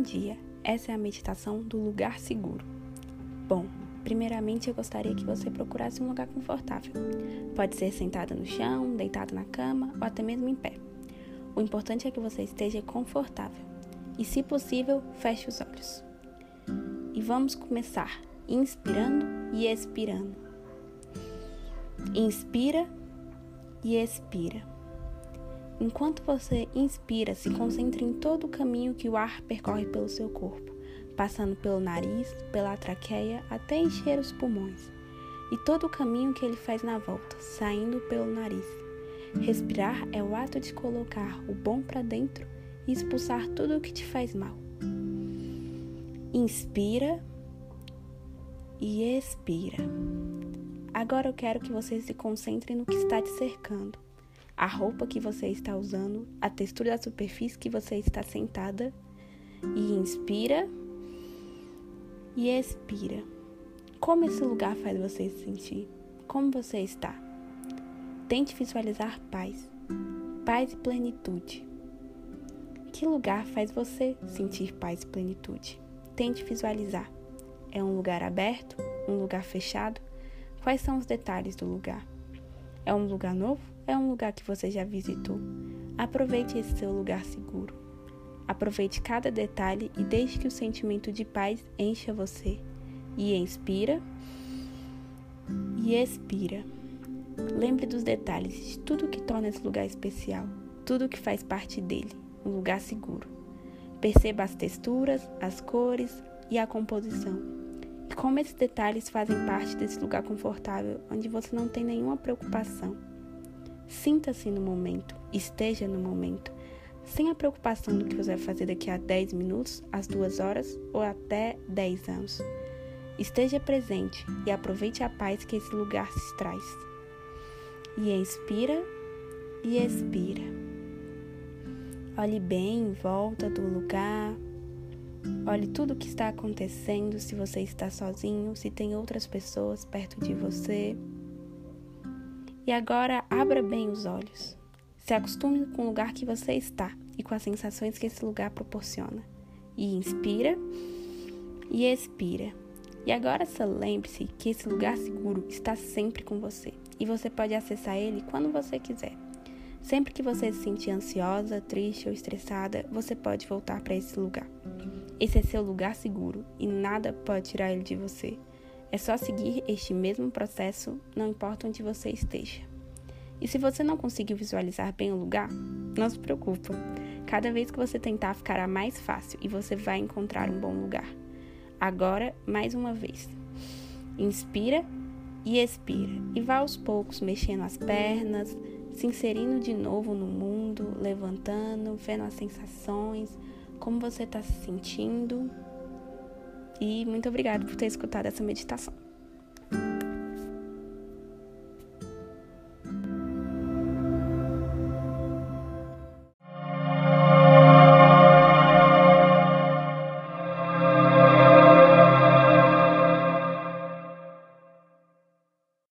Bom dia, essa é a meditação do lugar seguro. Bom, primeiramente eu gostaria que você procurasse um lugar confortável. Pode ser sentado no chão, deitado na cama ou até mesmo em pé. O importante é que você esteja confortável e, se possível, feche os olhos. E vamos começar inspirando e expirando. Inspira e expira. Enquanto você inspira, se concentre em todo o caminho que o ar percorre pelo seu corpo, passando pelo nariz, pela traqueia, até encher os pulmões, e todo o caminho que ele faz na volta, saindo pelo nariz. Respirar é o ato de colocar o bom para dentro e expulsar tudo o que te faz mal. Inspira e expira. Agora eu quero que você se concentre no que está te cercando. A roupa que você está usando, a textura da superfície que você está sentada. E inspira e expira. Como esse lugar faz você se sentir? Como você está? Tente visualizar paz. Paz e plenitude. Que lugar faz você sentir paz e plenitude? Tente visualizar. É um lugar aberto? Um lugar fechado? Quais são os detalhes do lugar? É um lugar novo? É um lugar que você já visitou? Aproveite esse seu lugar seguro. Aproveite cada detalhe e deixe que o sentimento de paz encha você. E inspira e expira. Lembre dos detalhes, de tudo que torna esse lugar especial, tudo que faz parte dele, um lugar seguro. Perceba as texturas, as cores e a composição. E como esses detalhes fazem parte desse lugar confortável, onde você não tem nenhuma preocupação. Sinta-se no momento, esteja no momento, sem a preocupação do que você vai fazer daqui a 10 minutos, às 2 horas ou até 10 anos. Esteja presente e aproveite a paz que esse lugar te traz. E inspira e expira. Olhe bem em volta do lugar. Olhe tudo o que está acontecendo, se você está sozinho, se tem outras pessoas perto de você. E agora abra bem os olhos. Se acostume com o lugar que você está e com as sensações que esse lugar proporciona. E inspira e expira. E agora só lembre-se que esse lugar seguro está sempre com você. E você pode acessar ele quando você quiser. Sempre que você se sentir ansiosa, triste ou estressada, você pode voltar para esse lugar. Esse é seu lugar seguro e nada pode tirar ele de você. É só seguir este mesmo processo, não importa onde você esteja. E se você não conseguiu visualizar bem o lugar, não se preocupa. Cada vez que você tentar, ficará mais fácil e você vai encontrar um bom lugar. Agora, mais uma vez. Inspira e expira. E vá aos poucos, mexendo as pernas, se inserindo de novo no mundo, levantando, vendo as sensações, como você está se sentindo. E muito obrigada por ter escutado essa meditação.